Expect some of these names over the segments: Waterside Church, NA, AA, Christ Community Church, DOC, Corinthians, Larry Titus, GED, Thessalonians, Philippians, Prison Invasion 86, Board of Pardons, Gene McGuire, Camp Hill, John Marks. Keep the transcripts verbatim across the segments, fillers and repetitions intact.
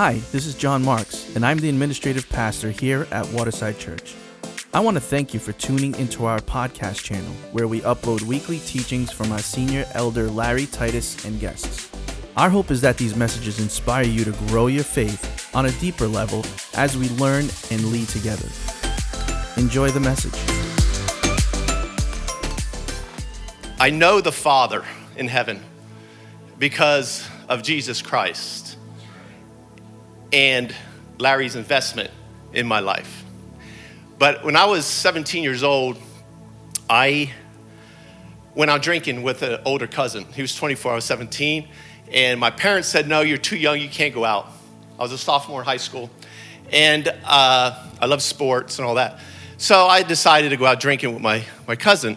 Hi, this is John Marks, and I'm the administrative pastor here at Waterside Church. I want to thank you for tuning into our podcast channel, where we upload weekly teachings from our senior elder Larry Titus and guests. Our hope is that these messages inspire you to grow your faith on a deeper level as we learn and lead together. Enjoy the message. I know the Father in heaven because of Jesus Christ and Larry's investment in my life. But when I was seventeen years old, I went out drinking with an older cousin. He was twenty-four, I was seventeen. And my parents said, no, you're too young, you can't go out. I was a sophomore in high school. And uh, I love sports and all that. So I decided to go out drinking with my, my cousin.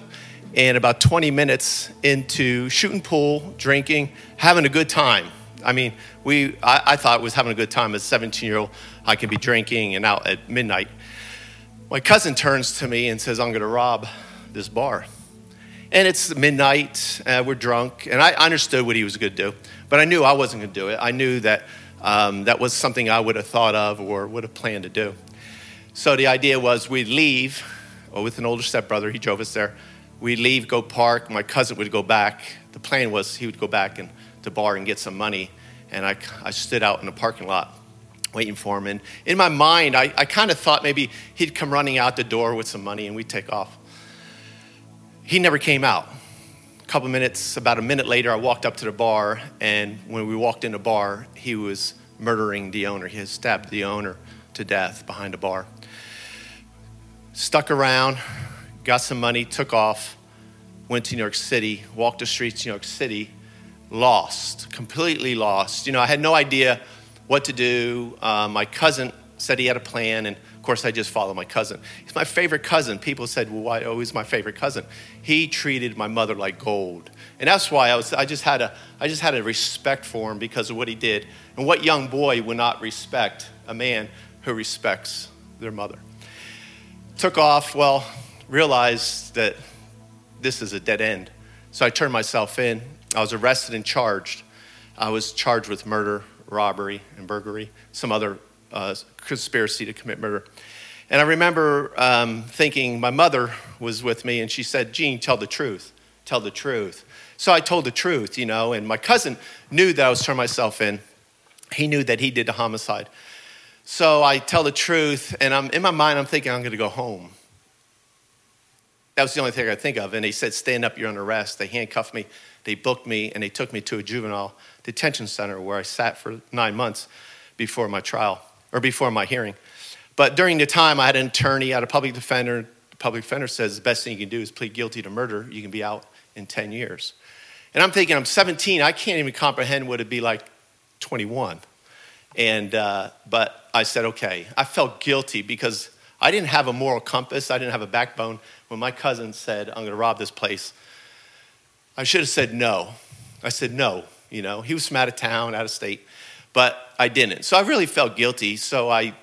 And about twenty minutes into shooting pool, drinking, having a good time. I mean, we I, I thought was having a good time as a seventeen-year-old. I could be drinking and out at midnight. My cousin turns to me and says, I'm going to rob this bar. And it's midnight, uh, we're drunk, and I understood what he was going to do. But I knew I wasn't going to do it. I knew that um, that was something I would have thought of or would have planned to do. So the idea was we'd leave well, with an older stepbrother. He drove us there. We'd leave, go park. My cousin would go back. The plan was he would go back and to bar and get some money. And I, I stood out in the parking lot waiting for him. And in my mind, I, I kind of thought maybe he'd come running out the door with some money and we'd take off. He never came out. A couple minutes, about a minute later, I walked up to the bar, and when we walked in the bar, he was murdering the owner. He had stabbed the owner to death behind the bar. Stuck around, got some money, took off, went to New York City, walked the streets of New York City, lost, completely lost. You know, I had no idea what to do. Uh, my cousin said he had a plan, and of course, I just followed my cousin. He's my favorite cousin. People said, well, why, oh, he's my favorite cousin. He treated my mother like gold. And that's why I was, I just had a, I just had a respect for him because of what he did. And what young boy would not respect a man who respects their mother? Took off, well, realized that this is a dead end. So I turned myself in. I was arrested and charged. I was charged with murder, robbery, and burglary, some other Uh, conspiracy to commit murder. And I remember um, thinking my mother was with me and she said, Gene, tell the truth, tell the truth. So I told the truth, you know, and my cousin knew that I was turning myself in. He knew that he did the homicide. So I tell the truth and I'm in my mind, I'm thinking I'm gonna go home. That was the only thing I could think of. And they said, stand up, you're under arrest. They handcuffed me, they booked me and they took me to a juvenile detention center where I sat for nine months before my trial. or before my hearing. But during the time, I had an attorney, I had a public defender. The public defender says the best thing you can do is plead guilty to murder. You can be out in ten years. And I'm thinking, I'm seventeen, I can't even comprehend what it'd be like twenty-one. And uh, but I said, okay. I felt guilty because I didn't have a moral compass. I didn't have a backbone. When my cousin said, I'm gonna rob this place, I should have said no. I said no, you know. He was from out of town, out of state. But I didn't. So I really felt guilty. So I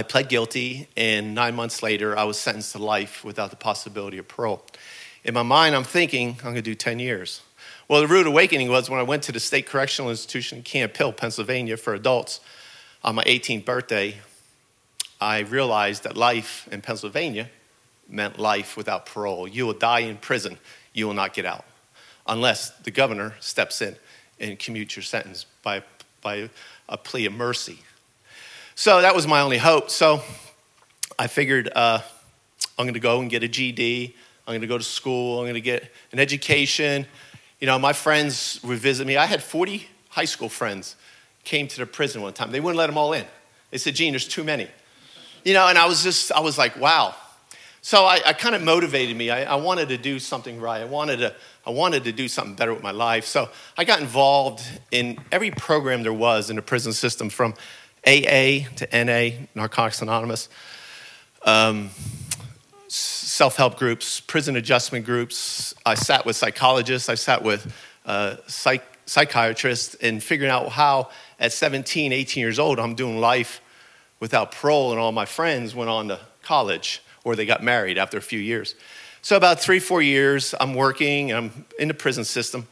I pled guilty, and nine months later, I was sentenced to life without the possibility of parole. In my mind, I'm thinking, I'm gonna do ten years. Well, the rude awakening was when I went to the State Correctional Institution in Camp Hill, Pennsylvania, for adults on my eighteenth birthday, I realized that life in Pennsylvania meant life without parole. You will die in prison, you will not get out, unless the governor steps in and commutes your sentence by by a plea of mercy. So that was my only hope. So I figured uh, I'm gonna go and get a G E D. I'm gonna go to school. I'm gonna get an education. You know, my friends would visit me. I had forty high school friends came to the prison one time. They wouldn't let them all in. They said, Gene, there's too many. You know, and I was just, I was like, wow. So I, I kind of motivated me. I, I wanted to do something right. I wanted to I wanted to do something better with my life. So I got involved in every program there was in the prison system, from A A to N A, Narcotics Anonymous, um, self-help groups, prison adjustment groups. I sat with psychologists. I sat with uh, psych- psychiatrists and figuring out how at seventeen, eighteen years old, I'm doing life without parole, and all my friends went on to college or they got married after a few years. So about three, four years, I'm working, and I'm in the prison system.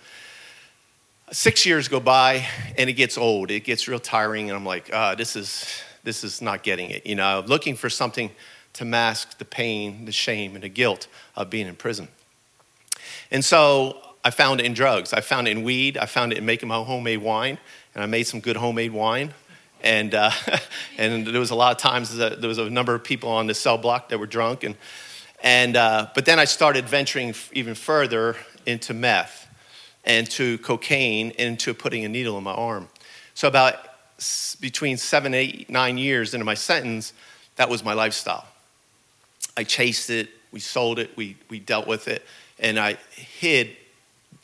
Six years go by, and it gets old. It gets real tiring, and I'm like, ah, this is this is not getting it. You know, looking for something to mask the pain, the shame, and the guilt of being in prison. And so I found it in drugs. I found it in weed. I found it in making my homemade wine, and I made some good homemade wine. And uh, and there was a lot of times that there was a number of people on the cell block that were drunk, and and uh, but then I started venturing even further into meth, and to cocaine, and to putting a needle in my arm. So about between seven, eight, nine years into my sentence, that was my lifestyle. I chased it. We sold it. We we dealt with it, and I hid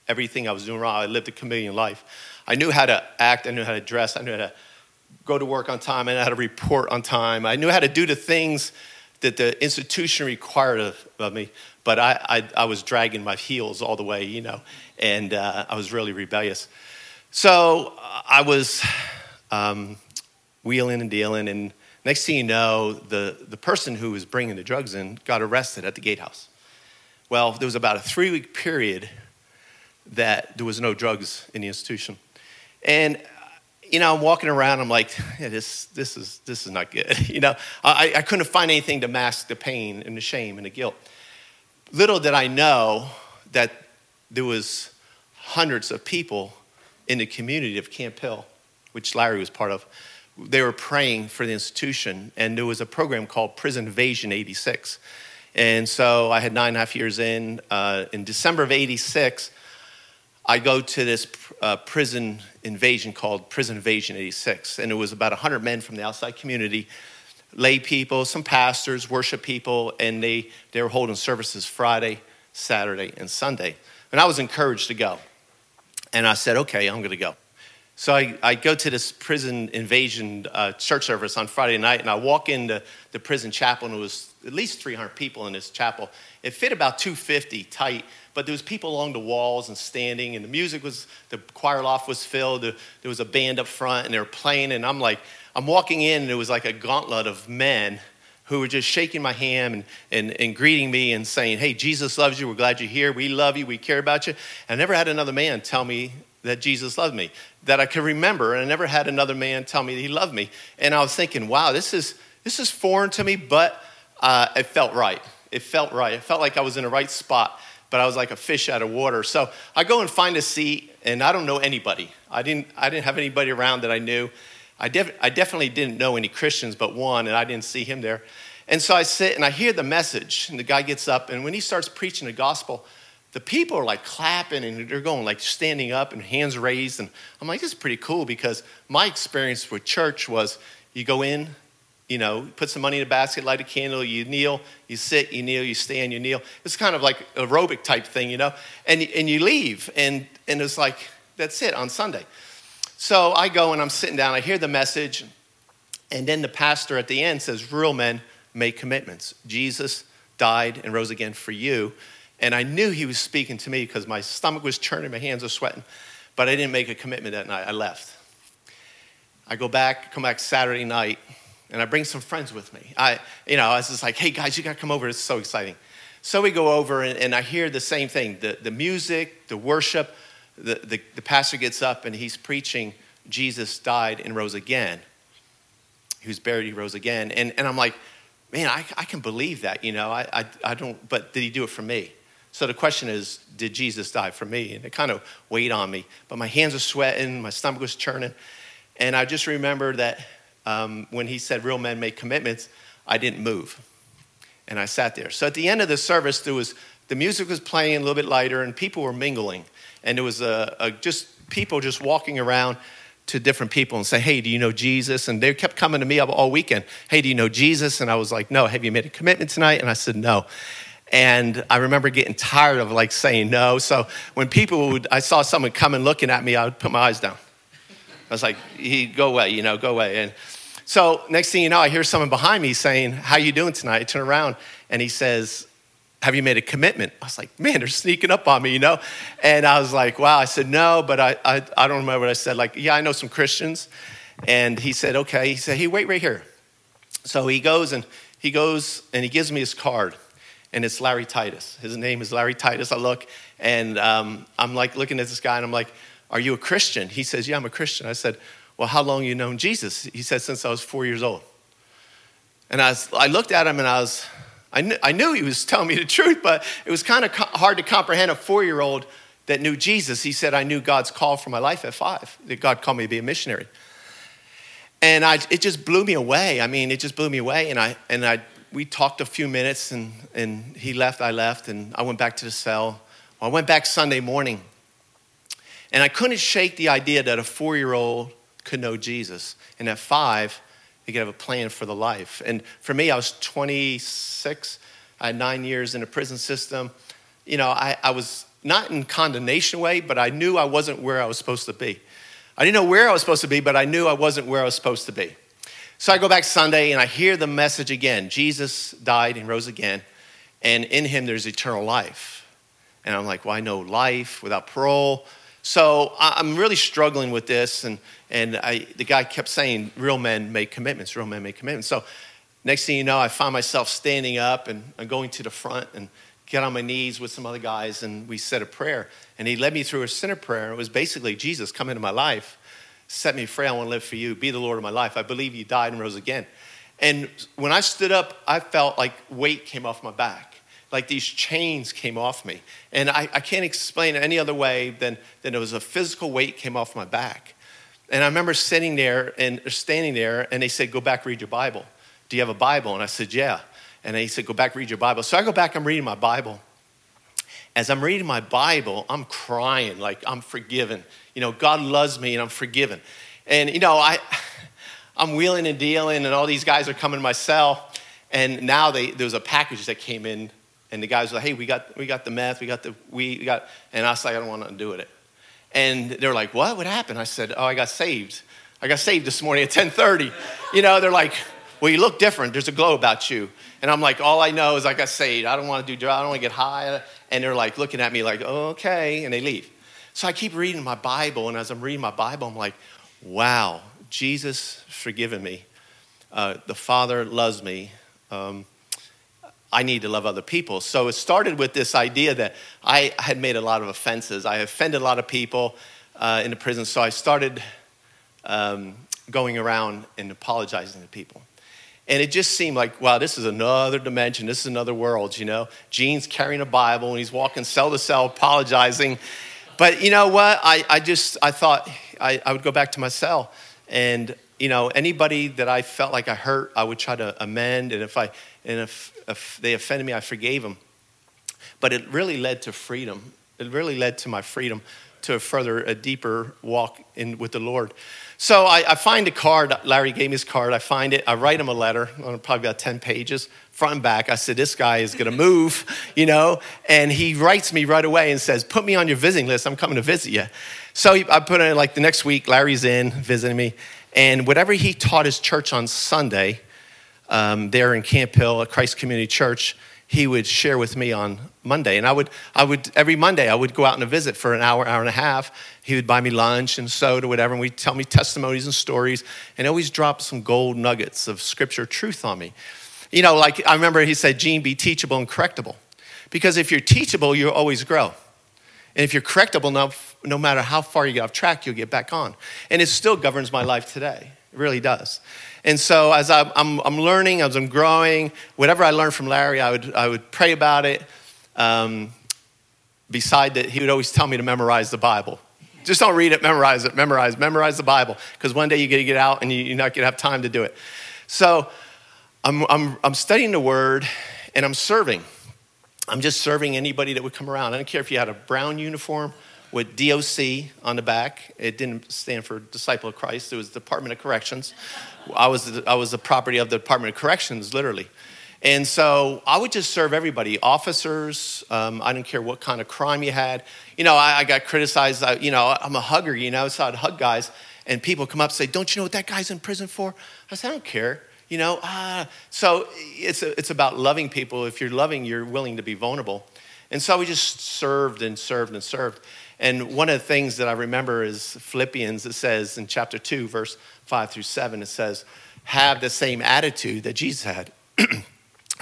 everything I was doing wrong. I lived a chameleon life. I knew how to act. I knew how to dress. I knew how to go to work on time. I knew how to report on time. I knew how to do the things that the institution required of, of me, but I, I I was dragging my heels all the way, you know, and uh, I was really rebellious. So I was um, wheeling and dealing, and next thing you know, the, the person who was bringing the drugs in got arrested at the gatehouse. Well, there was about a three-week period that there was no drugs in the institution. And you know, I'm walking around. I'm like, yeah, this, this is, this is not good. You know, I, I couldn't find anything to mask the pain and the shame and the guilt. Little did I know that there was hundreds of people in the community of Camp Hill, which Larry was part of. They were praying for the institution, and there was a program called Prison Invasion eighty-six. And so I had nine and a half years in. Uh, in December of eighty-six. I go to this uh, prison invasion called Prison Invasion eighty-six, and it was about one hundred men from the outside community, lay people, some pastors, worship people, and they, they were holding services Friday, Saturday, and Sunday. And I was encouraged to go. And I said, okay, I'm going to go. So I, I go to this prison invasion uh, church service on Friday night, and I walk into the prison chapel, and it was at least three hundred people in this chapel. It fit about two hundred fifty tight, but there was people along the walls and standing, and the music was, the choir loft was filled. There was a band up front, and they were playing, and I'm like, I'm walking in, and it was like a gauntlet of men who were just shaking my hand and, and, and greeting me and saying, hey, Jesus loves you. We're glad you're here. We love you. We care about you. And I never had another man tell me that Jesus loved me, that I could remember, and I never had another man tell me that he loved me. And I was thinking, wow, this is this is foreign to me, but uh, it felt right. It felt right. It felt like I was in the right spot, but I was like a fish out of water. So I go and find a seat, and I don't know anybody. I didn't I didn't have anybody around that I knew. I, def- I definitely didn't know any Christians but one, and I didn't see him there. And so I sit, and I hear the message, and the guy gets up, and when he starts preaching the gospel, the people are like clapping, and they're going like standing up and hands raised. And I'm like, this is pretty cool, because my experience with church was you go in, you know, put some money in a basket, light a candle, you kneel, you sit, you kneel, you stand, you kneel. It's kind of like aerobic type thing, you know, and, and you leave. And, and it's like, that's it on Sunday. So I go and I'm sitting down, I hear the message. And then the pastor at the end says, real men make commitments. Jesus died and rose again for you. And I knew he was speaking to me because my stomach was churning, my hands were sweating, but I didn't make a commitment that night. I left. I go back, come back Saturday night, and I bring some friends with me. I, you know, I was just like, hey guys, you gotta come over, it's so exciting. So we go over, and, and I hear the same thing, the, the music, the worship, the, the, the pastor gets up and he's preaching, Jesus died and rose again. He was buried, he rose again. And, and I'm like, man, I, I can believe that, you know, I, I, I don't, but did he do it for me? So the question is, did Jesus die for me? And it kind of weighed on me. But my hands were sweating, my stomach was churning. And I just remember that um, when he said, real men make commitments, I didn't move. And I sat there. So at the end of the service, there was the music was playing a little bit lighter, and people were mingling. And there was a, a just people just walking around to different people and say, hey, do you know Jesus? And they kept coming to me all weekend. Hey, do you know Jesus? And I was like, no. Have you made a commitment tonight? And I said, no. And I remember getting tired of like saying no. So when people would, I saw someone coming looking at me, I would put my eyes down. I was like, he, go away, you know, go away. And so next thing you know, I hear someone behind me saying, how you doing tonight? I turn around and he says, have you made a commitment? I was like, man, they're sneaking up on me, you know? And I was like, wow. I said, no, but I, I, I don't remember what I said. Like, yeah, I know some Christians. And he said, okay. He said, hey, wait right here. So he goes and he goes and he gives me his card. And it's Larry Titus. His name is Larry Titus. I look, and um, I'm like looking at this guy, and I'm like, are you a Christian? He says, yeah, I'm a Christian. I said, well, how long have you known Jesus? He said, since I was four years old. And I, was, I looked at him and I was, I knew, I knew he was telling me the truth, but it was kind of co- hard to comprehend a four-year-old that knew Jesus. He said, I knew God's call for my life at five, that God called me to be a missionary. And I, it just blew me away. I mean, it just blew me away. And I, and I, we talked a few minutes and, and he left, I left, and I went back to the cell. Well, I went back Sunday morning and I couldn't shake the idea that a four-year-old could know Jesus. And at five, they could have a plan for the life. And for me, I was twenty-six. I had nine years in the prison system. You know, I, I was not in condemnation way, but I knew I wasn't where I was supposed to be. I didn't know where I was supposed to be, but I knew I wasn't where I was supposed to be. So I go back Sunday and I hear the message again. Jesus died and rose again, and in him there's eternal life. And I'm like, well, I know life without parole. So I'm really struggling with this. And and I, the guy kept saying, real men make commitments, real men make commitments. So next thing you know, I find myself standing up and I'm going to the front and get on my knees with some other guys, and we said a prayer. And he led me through a sinner prayer. It was basically, Jesus, come into my life. Set me free. I want to live for you. Be the Lord of my life. I believe you died and rose again. And when I stood up, I felt like weight came off my back. Like these chains came off me. And I, I can't explain it any other way than, than it was a physical weight came off my back. And I remember sitting there and standing there, and they said, go back, read your Bible. Do you have a Bible? And I said, yeah. And he said, go back, read your Bible. So I go back, I'm reading my Bible. As I'm reading my Bible, I'm crying like I'm forgiven. You know, God loves me and I'm forgiven. And, you know, I, I'm wheeling and dealing and all these guys are coming to my cell. And now they, there was a package that came in and the guys were like, hey, we got we got the meth, we got the weed, we got, and I was like, I don't want nothing to do with it. And they were like, what, what happened? I said, oh, I got saved. I got saved this morning at ten thirty. You know, they're like, well, you look different. There's a glow about you. And I'm like, all I know is I got saved. I don't want to do drugs. I don't want to get high. And they're like looking at me like, oh, okay. And they leave. So I keep reading my Bible. And as I'm reading my Bible, I'm like, wow, Jesus forgiven me. Uh, the Father loves me. Um, I need to love other people. So it started with this idea that I had made a lot of offenses. I offended a lot of people uh, in the prison. So I started um, going around and apologizing to people. And it just seemed like, wow, this is another dimension. This is another world, you know. Gene's carrying a Bible, and he's walking cell to cell apologizing. But you know what? I, I just, I thought I, I would go back to my cell. And, you know, anybody that I felt like I hurt, I would try to amend. And if I and if, if they offended me, I forgave them. But it really led to freedom. It really led to my freedom to a further, a deeper walk in with the Lord. So I, I find a card. Larry gave me his card. I find it. I write him a letter, probably about ten pages, front and back. I said, this guy is going to move, you know. And he writes me right away and says, put me on your visiting list. I'm coming to visit you. So he, I put in, like, the next week, Larry's in visiting me. And whatever he taught his church on Sunday um, there in Camp Hill at Christ Community Church, he would share with me on Monday. And I would, I would every Monday, I would go out on a visit for an hour, hour and a half. He would buy me lunch and soda, whatever, and we'd tell me testimonies and stories, and always drop some gold nuggets of scripture truth on me. You know, like I remember he said, Gene, be teachable and correctable. Because if you're teachable, you'll always grow. And if you're correctable, no, no matter how far you get off track, you'll get back on. And it still governs my life today. It really does. And so as I'm, I'm, I'm learning, as I'm growing, whatever I learned from Larry, I would I would pray about it. Um, beside that, he would always tell me to memorize the Bible. Just don't read it, memorize it, memorize, memorize the Bible. Because one day you're going to get out and you're not going to have time to do it. So I'm, I'm, I'm studying the Word and I'm serving. I'm just serving anybody that would come around. I don't care if you had a brown uniform with D O C on the back. It didn't stand for Disciple of Christ. It was Department of Corrections. I was the, I was the property of the Department of Corrections, literally. And so I would just serve everybody, officers. Um, I didn't care what kind of crime you had. You know, I, I got criticized. I, you know, I'm a hugger, you know, so I'd hug guys. And people come up and say, don't you know what that guy's in prison for? I said, I don't care. You know, ah. So it's, a, it's about loving people. If you're loving, you're willing to be vulnerable. And so we just served and served and served. And one of the things that I remember is Philippians. It says in chapter two, verse five through seven, it says, have the same attitude that Jesus had.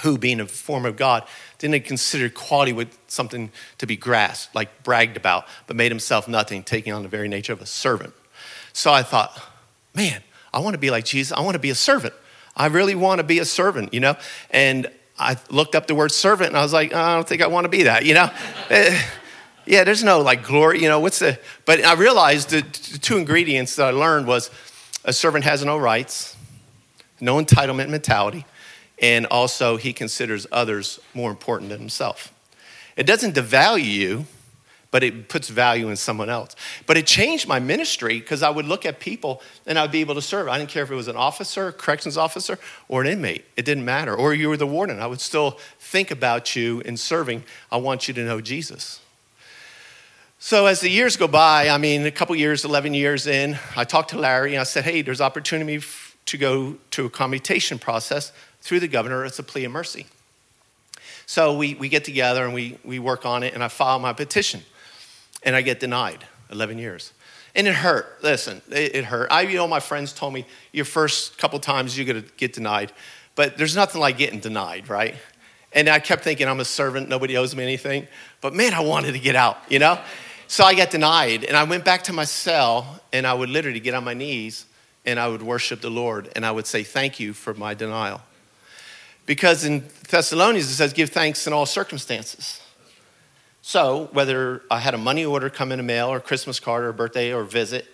who, being a form of God, didn't consider equality with something to be grasped, like bragged about, but made himself nothing, taking on the very nature of a servant. So I thought, man, I want to be like Jesus. I want to be a servant. I really want to be a servant, you know? And I looked up the word servant, and I was like, oh, I don't think I want to be that, you know? Yeah, there's no like glory, you know, what's the, but I realized the two ingredients that I learned was a servant has no rights, no entitlement mentality, and also he considers others more important than himself. It doesn't devalue you, but it puts value in someone else. But it changed my ministry because I would look at people and I'd be able to serve. I didn't care if it was an officer, a corrections officer, or an inmate. It didn't matter. Or you were the warden. I would still think about you in serving. I want you to know Jesus. So as the years go by, I mean, a couple years, eleven years in, I talked to Larry and I said, hey, there's opportunity to go to a commutation process through the governor. It's a plea of mercy. So we, we get together and we, we work on it, and I file my petition. And I get denied, eleven years. And it hurt. Listen, it, it hurt. I, you know, my friends told me, your first couple times you're going to get denied. But there's nothing like getting denied, right? And I kept thinking, I'm a servant. Nobody owes me anything. But man, I wanted to get out, you know? So I got denied. And I went back to my cell, and I would literally get on my knees, and I would worship the Lord. And I would say, thank you for my denial. Because in Thessalonians, it says, give thanks in all circumstances. So whether I had a money order come in the mail or a Christmas card or a birthday or a visit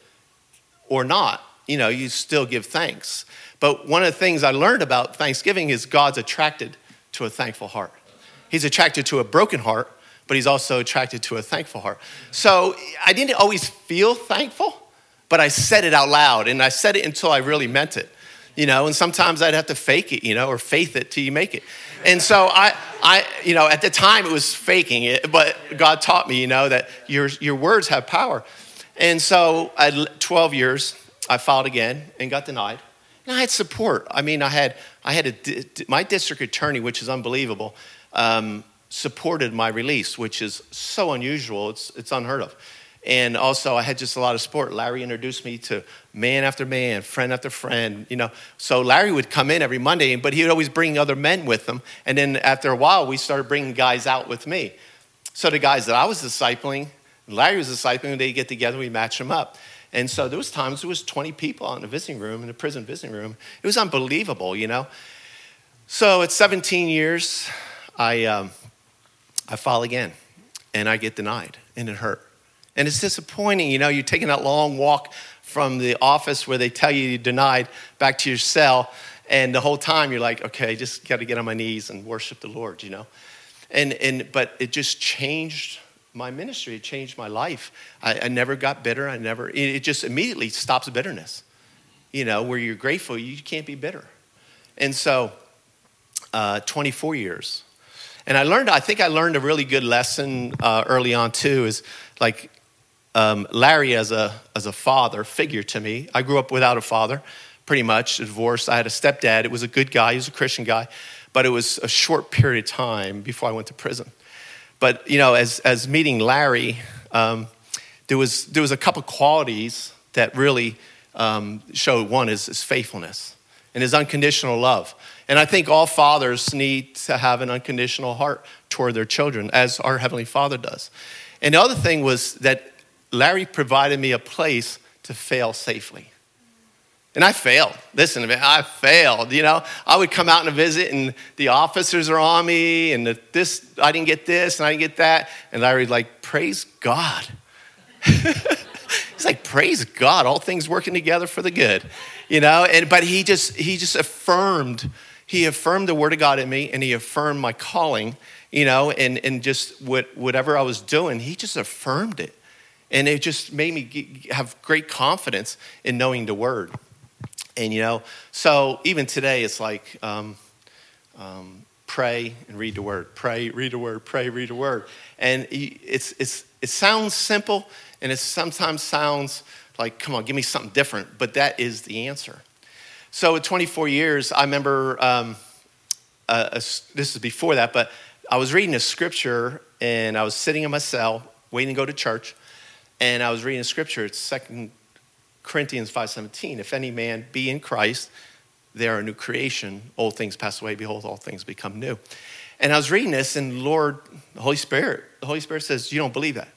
or not, you know, you still give thanks. But one of the things I learned about Thanksgiving is God's attracted to a thankful heart. He's attracted to a broken heart, but he's also attracted to a thankful heart. So I didn't always feel thankful, but I said it out loud, and I said it until I really meant it. You know, and sometimes I'd have to fake it, you know, or faith it till you make it. And so I, I, you know, at the time it was faking it, but God taught me, you know, that your your words have power. And so at twelve years, I filed again and got denied. And I had support. I mean, I had, I had a, my district attorney, which is unbelievable, um, supported my release, which is so unusual. It's it's unheard of. And also, I had just a lot of support. Larry introduced me to man after man, friend after friend, you know. So Larry would come in every Monday, but he would always bring other men with him. And then after a while, we started bringing guys out with me. So the guys that I was discipling, Larry was discipling, they'd get together, we match them up. And so there was times there was twenty people out in the visiting room, in the prison visiting room. It was unbelievable, you know. So at seventeen years, I, um, I file again, and I get denied, and it hurt. And it's disappointing, you know, you're taking that long walk from the office where they tell you you're denied back to your cell. And the whole time you're like, okay, just got to get on my knees and worship the Lord, you know. And and but it just changed my ministry. It changed my life. I, I never got bitter. I never, it, it just immediately stops bitterness. You know, where you're grateful, you can't be bitter. And so uh, twenty-four years. And I learned, I think I learned a really good lesson uh, early on too, is like, Um, Larry, as a as a father figure to me, I grew up without a father, pretty much divorced. I had a stepdad. It was a good guy. He was a Christian guy, but it was a short period of time before I went to prison. But you know, as as meeting Larry, um, there was there was a couple qualities that really um, showed. One is his faithfulness and his unconditional love. And I think all fathers need to have an unconditional heart toward their children, as our Heavenly Father does. And the other thing was that Larry provided me a place to fail safely. And I failed. Listen, man, I failed, you know. I would come out on a visit and the officers are on me and the, this, I didn't get this and I didn't get that. And Larry's like, praise God. He's like, praise God, all things working together for the good, you know. And But he just he just affirmed, he affirmed the word of God in me, and he affirmed my calling, you know, and, and just what, whatever I was doing, he just affirmed it. And it just made me have great confidence in knowing the word. And, you know, so even today, it's like um, um, pray and read the word. Pray, read the word, pray, read the word. And it's it's it sounds simple, and it sometimes sounds like, come on, give me something different. But that is the answer. So at twenty-four years, I remember, um, uh, this is before that, but I was reading a scripture, and I was sitting in my cell waiting to go to church. And I was reading scripture, it's Second Corinthians five seventeen. If any man be in Christ, they are a new creation. Old things pass away. Behold, all things become new. And I was reading this, and Lord, the Holy Spirit, the Holy Spirit says, you don't believe that.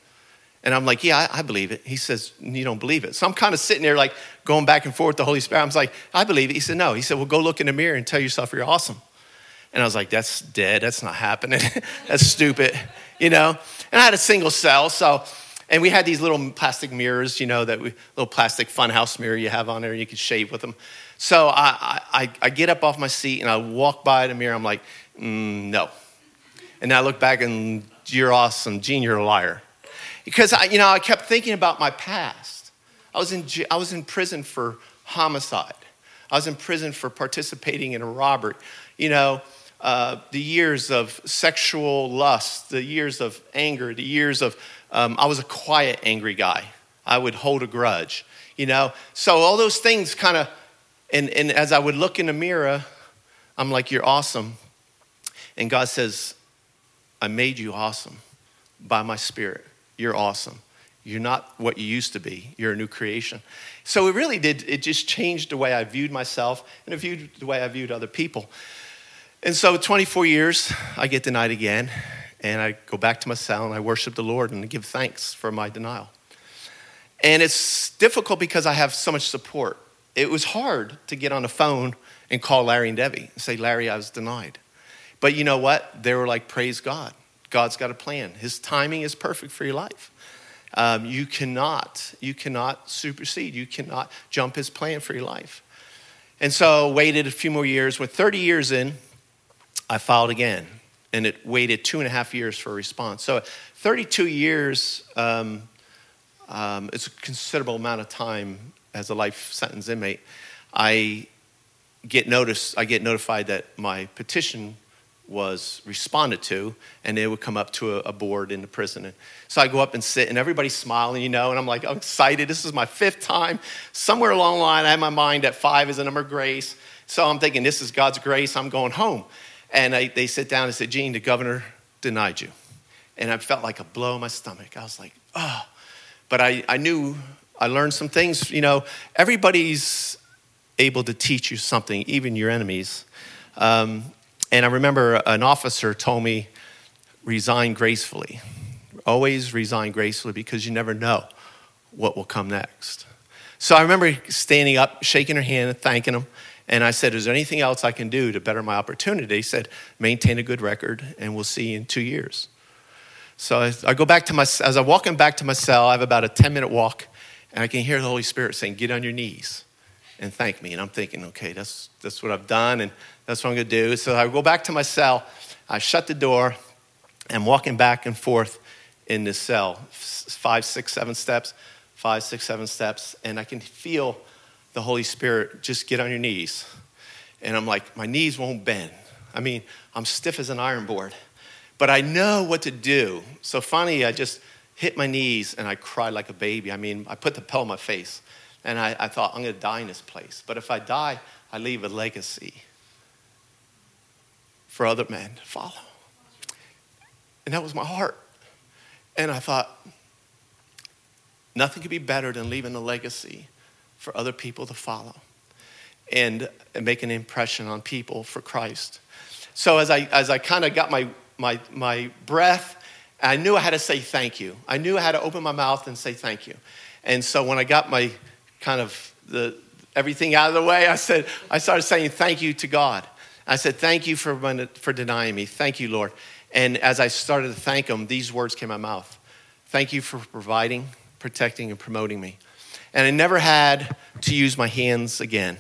And I'm like, yeah, I, I believe it. He says, you don't believe it. So I'm kind of sitting there like going back and forth with the Holy Spirit. I was like, I believe it. He said, no. He said, well, go look in the mirror and tell yourself you're awesome. And I was like, that's dead. That's not happening. That's stupid, you know? And I had a single cell, so, and we had these little plastic mirrors, you know, that we, little plastic funhouse mirror you have on there, and you could shave with them. So I, I, I get up off my seat, and I walk by the mirror. I'm like, mm, no. And I look back, and you're awesome. Gene, you're a liar. Because, I, you know, I kept thinking about my past. I was in I was in prison for homicide. I was in prison for participating in a robbery. You know, uh, the years of sexual lust, the years of anger, the years of, um, I was a quiet, angry guy. I would hold a grudge, you know. So all those things kind of, and, and as I would look in the mirror, I'm like, you're awesome. And God says, I made you awesome by my Spirit. You're awesome. You're not what you used to be. You're a new creation. So it really did, it just changed the way I viewed myself, and it viewed the way I viewed other people. And so twenty-four years, I get denied again, and I go back to my cell, and I worship the Lord and give thanks for my denial. And it's difficult because I have so much support. It was hard to get on the phone and call Larry and Debbie and say, Larry, I was denied. But you know what? They were like, praise God. God's got a plan. His timing is perfect for your life. Um, you cannot, you cannot supersede. You cannot jump his plan for your life. And so waited a few more years. With thirty years in, I filed again. And it waited two and a half years for a response. So thirty-two years, um, um, it's a considerable amount of time as a life sentence inmate. I get notice, I get notified that my petition was responded to, and they would come up to a, a board in the prison. And so I go up and sit, and everybody's smiling, you know, and I'm like, I'm excited. This is my fifth time. Somewhere along the line, I had my mind that five is the number of grace. So I'm thinking, this is God's grace. I'm going home. And I, they sit down and said, Gene, the governor denied you. And I felt like a blow in my stomach. I was like, oh. But I, I knew, I learned some things. You know, everybody's able to teach you something, even your enemies. Um, And I remember an officer told me, resign gracefully. Always resign gracefully, because you never know what will come next. So I remember standing up, shaking her hand and thanking him. And I said, is there anything else I can do to better my opportunity? He said, maintain a good record and we'll see you in two years. So I, I go back to my, as I'm walking back to my cell, I have about a ten minute walk, and I can hear the Holy Spirit saying, get on your knees and thank me. And I'm thinking, okay, that's that's what I've done, and that's what I'm gonna do. So I go back to my cell, I shut the door, and walking back and forth in this cell, five, six, seven steps, five, six, seven steps, and I can feel the Holy Spirit, just get on your knees. And I'm like, my knees won't bend. I mean, I'm stiff as an iron board, but I know what to do. So finally, I just hit my knees and I cried like a baby. I mean, I put the pillow on my face. And I, I thought, I'm going to die in this place. But if I die, I leave a legacy for other men to follow. And that was my heart. And I thought, nothing could be better than leaving a legacy for other people to follow and, and make an impression on people for Christ. So as I as I kind of got my, my, my breath, I knew I had to say thank you. I knew I had to open my mouth and say thank you. And so when I got my kind of the everything out of the way, I said, I started saying thank you to God. I said, thank you for for denying me. Thank you, Lord. And as I started to thank him, these words came out of my mouth. Thank you for providing, protecting, and promoting me. And I never had to use my hands again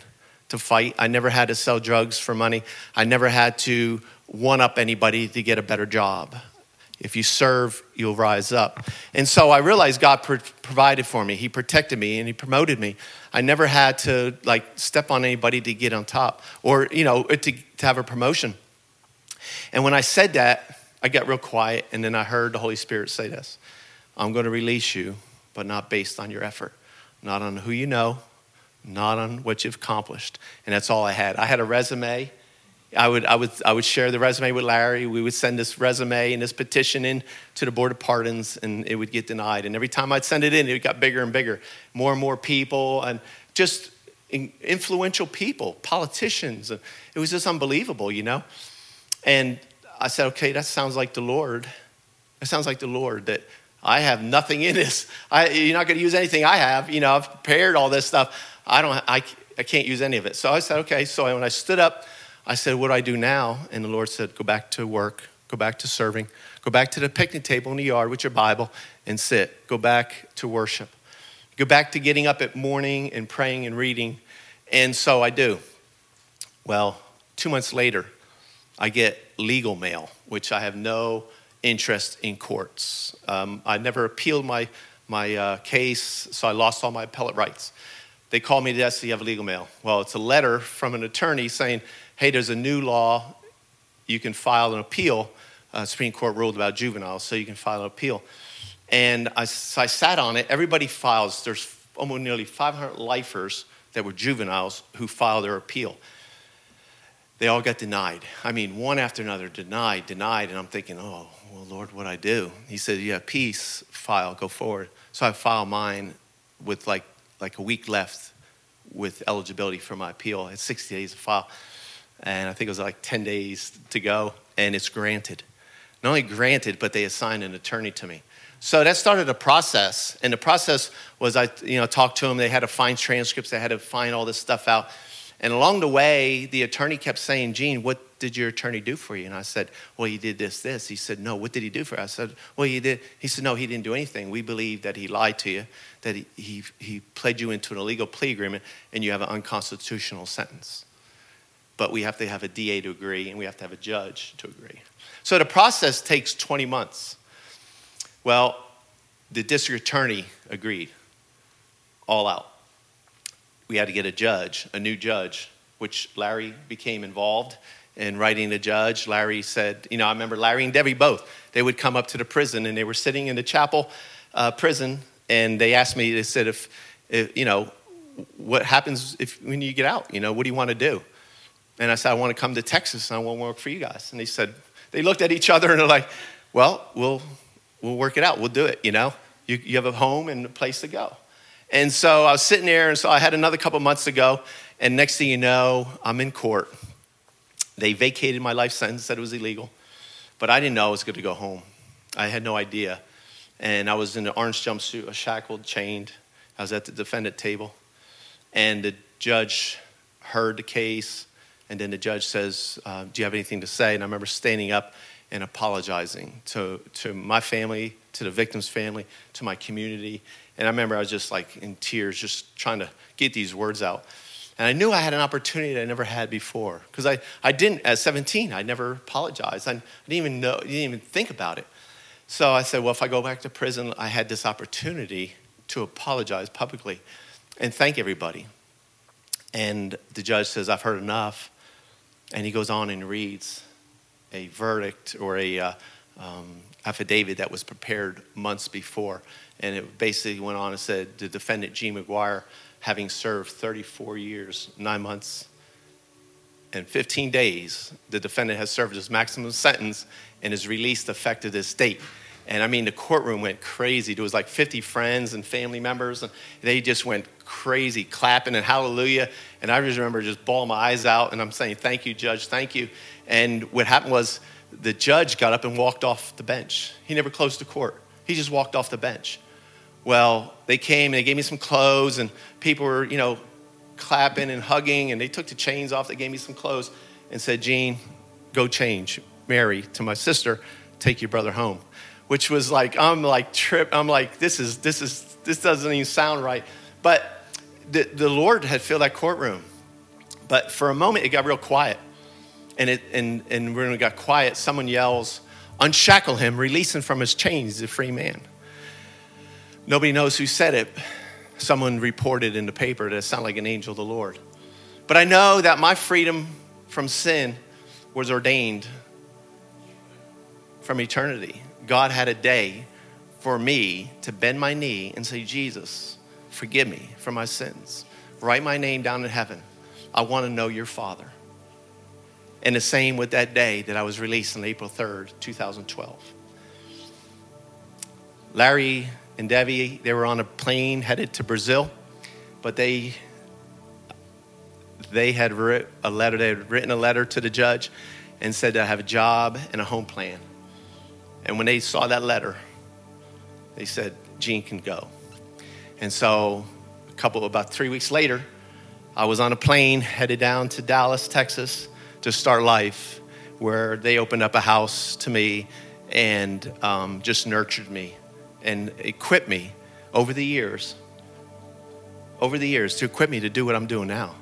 to fight. I never had to sell drugs for money. I never had to one-up anybody to get a better job. If you serve, you'll rise up. And so I realized God pro- provided for me. He protected me and he promoted me. I never had to like step on anybody to get on top or, you know, to, to have a promotion. And when I said that, I got real quiet. And then I heard the Holy Spirit say this, I'm going to release you, but not based on your effort, not on who you know, not on what you've accomplished. And that's all I had. I had a resume. I would I would I would share the resume with Larry. We would send this resume and this petition in to the Board of Pardons, and it would get denied. And every time I'd send it in, it got bigger and bigger, more and more people, and just influential people, politicians. It was just unbelievable, you know? And I said, okay, that sounds like the Lord. It sounds like the Lord that I have nothing in this. I, you're not going to use anything I have. You know, I've prepared all this stuff. I don't, I, I can't use any of it. So I said, okay. So when I stood up, I said, what do I do now? And the Lord said, go back to work. Go back to serving. Go back to the picnic table in the yard with your Bible and sit. Go back to worship. Go back to getting up at morning and praying and reading. And so I do. Well, two months later, I get legal mail, which I have no interest in courts. Um, I never appealed my my uh, case, so I lost all my appellate rights. They called me to ask, do you have legal mail? Well, it's a letter from an attorney saying, hey, there's a new law. You can file an appeal. Uh, Supreme Court ruled about juveniles, so you can file an appeal. And I, so I sat on it. Everybody files. There's almost nearly five hundred lifers that were juveniles who filed their appeal. They all got denied. I mean, one after another, denied, denied. And I'm thinking, oh, well, Lord, what do I do? He said, yeah, peace, file, go forward. So I filed mine with like, like a week left with eligibility for my appeal. I had sixty days to file. And I think it was like ten days to go. And it's granted. Not only granted, but they assigned an attorney to me. So that started a process. And the process was I, you know, talked to them. They had to find transcripts. They had to find all this stuff out. And along the way, the attorney kept saying, Gene, what did your attorney do for you? And I said, well, he did this, this. He said, no, what did he do for you? I said, well, he did. He said, no, he didn't do anything. We believe that he lied to you, that he he, he pled you into an illegal plea agreement, and you have an unconstitutional sentence. But we have to have a D A to agree, and we have to have a judge to agree. So the process takes twenty months. Well, the district attorney agreed, all out. We had to get a judge, a new judge, which Larry became involved in writing the judge. Larry said, you know, I remember Larry and Debbie both. They would come up to the prison, and they were sitting in the chapel uh, prison, and they asked me, they said, if, if you know, what happens if when you get out? You know, what do you want to do? And I said, I want to come to Texas, and I want to work for you guys. And they said, they looked at each other, and they're like, well, we'll we'll work it out. We'll do it, you know. You, you have a home and a place to go. And so I was sitting there, and so I had another couple months to go, and next thing you know, I'm in court. They vacated my life sentence, said it was illegal, but I didn't know I was going to go home. I had no idea, and I was in an orange jumpsuit, shackled, chained. I was at the defendant table, and the judge heard the case, and then the judge says, uh, do you have anything to say? And I remember standing up and apologizing to, to my family, to the victim's family, to my community. And I remember I was just like in tears, just trying to get these words out. And I knew I had an opportunity that I never had before. Because I, I didn't, at seventeen, I never apologized. I, I didn't even know, didn't even think about it. So I said, well, if I go back to prison, I had this opportunity to apologize publicly and thank everybody. And the judge says, I've heard enough. And he goes on and reads a verdict or a uh, um, affidavit that was prepared months before. And it basically went on and said, the defendant, Gene McGuire, having served thirty-four years, nine months, and fifteen days, the defendant has served his maximum sentence and is released effective this date. And I mean, the courtroom went crazy. There was like fifty friends and family members, and they just went crazy, clapping and hallelujah. And I just remember just bawling my eyes out, and I'm saying, thank you, Judge, thank you. And what happened was the judge got up and walked off the bench. He never closed the court. He just walked off the bench. Well, they came and they gave me some clothes, and people were, you know, clapping and hugging, and they took the chains off. They gave me some clothes and said, Gene, go change. Mary, to my sister, take your brother home. Which was like, I'm like trip. I'm like, this is, this is, this doesn't even sound right. But the, the Lord had filled that courtroom. But for a moment, it got real quiet. And it and and when it got quiet, someone yells, unshackle him, release him from his chains, he's a free man. Nobody knows who said it. Someone reported in the paper that it sounded like an angel of the Lord. But I know that my freedom from sin was ordained from eternity. God had a day for me to bend my knee and say, Jesus, forgive me for my sins. Write my name down in heaven. I want to know your Father. And the same with that day that I was released on April third, two thousand twelve. Larry and Debbie, they were on a plane headed to Brazil, but they they had writ- a letter, they had written a letter to the judge and said that I have a job and a home plan. And when they saw that letter, they said, Gene can go. And so a couple, about three weeks later, I was on a plane headed down to Dallas, Texas to start life, where they opened up a house to me and um, just nurtured me and equipped me over the years, over the years to equip me to do what I'm doing now.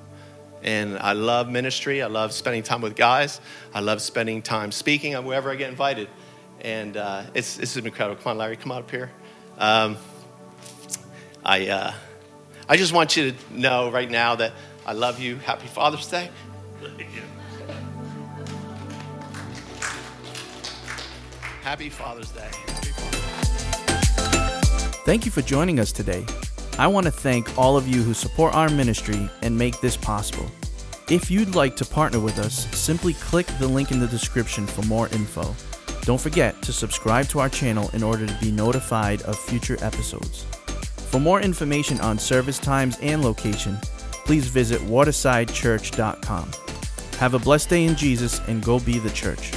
And I love ministry. I love spending time with guys. I love spending time speaking wherever I get invited. And uh, it's, it's incredible. Come on, Larry, come out up here. Um, I uh, I just want you to know right now that I love you. Happy Father's Day. Happy Father's Day. Happy Father's Day. Thank you for joining us today. I want to thank all of you who support our ministry and make this possible. If you'd like to partner with us, simply click the link in the description for more info. Don't forget to subscribe to our channel in order to be notified of future episodes. For more information on service times and location, please visit waterside church dot com. Have a blessed day in Jesus and go be the church.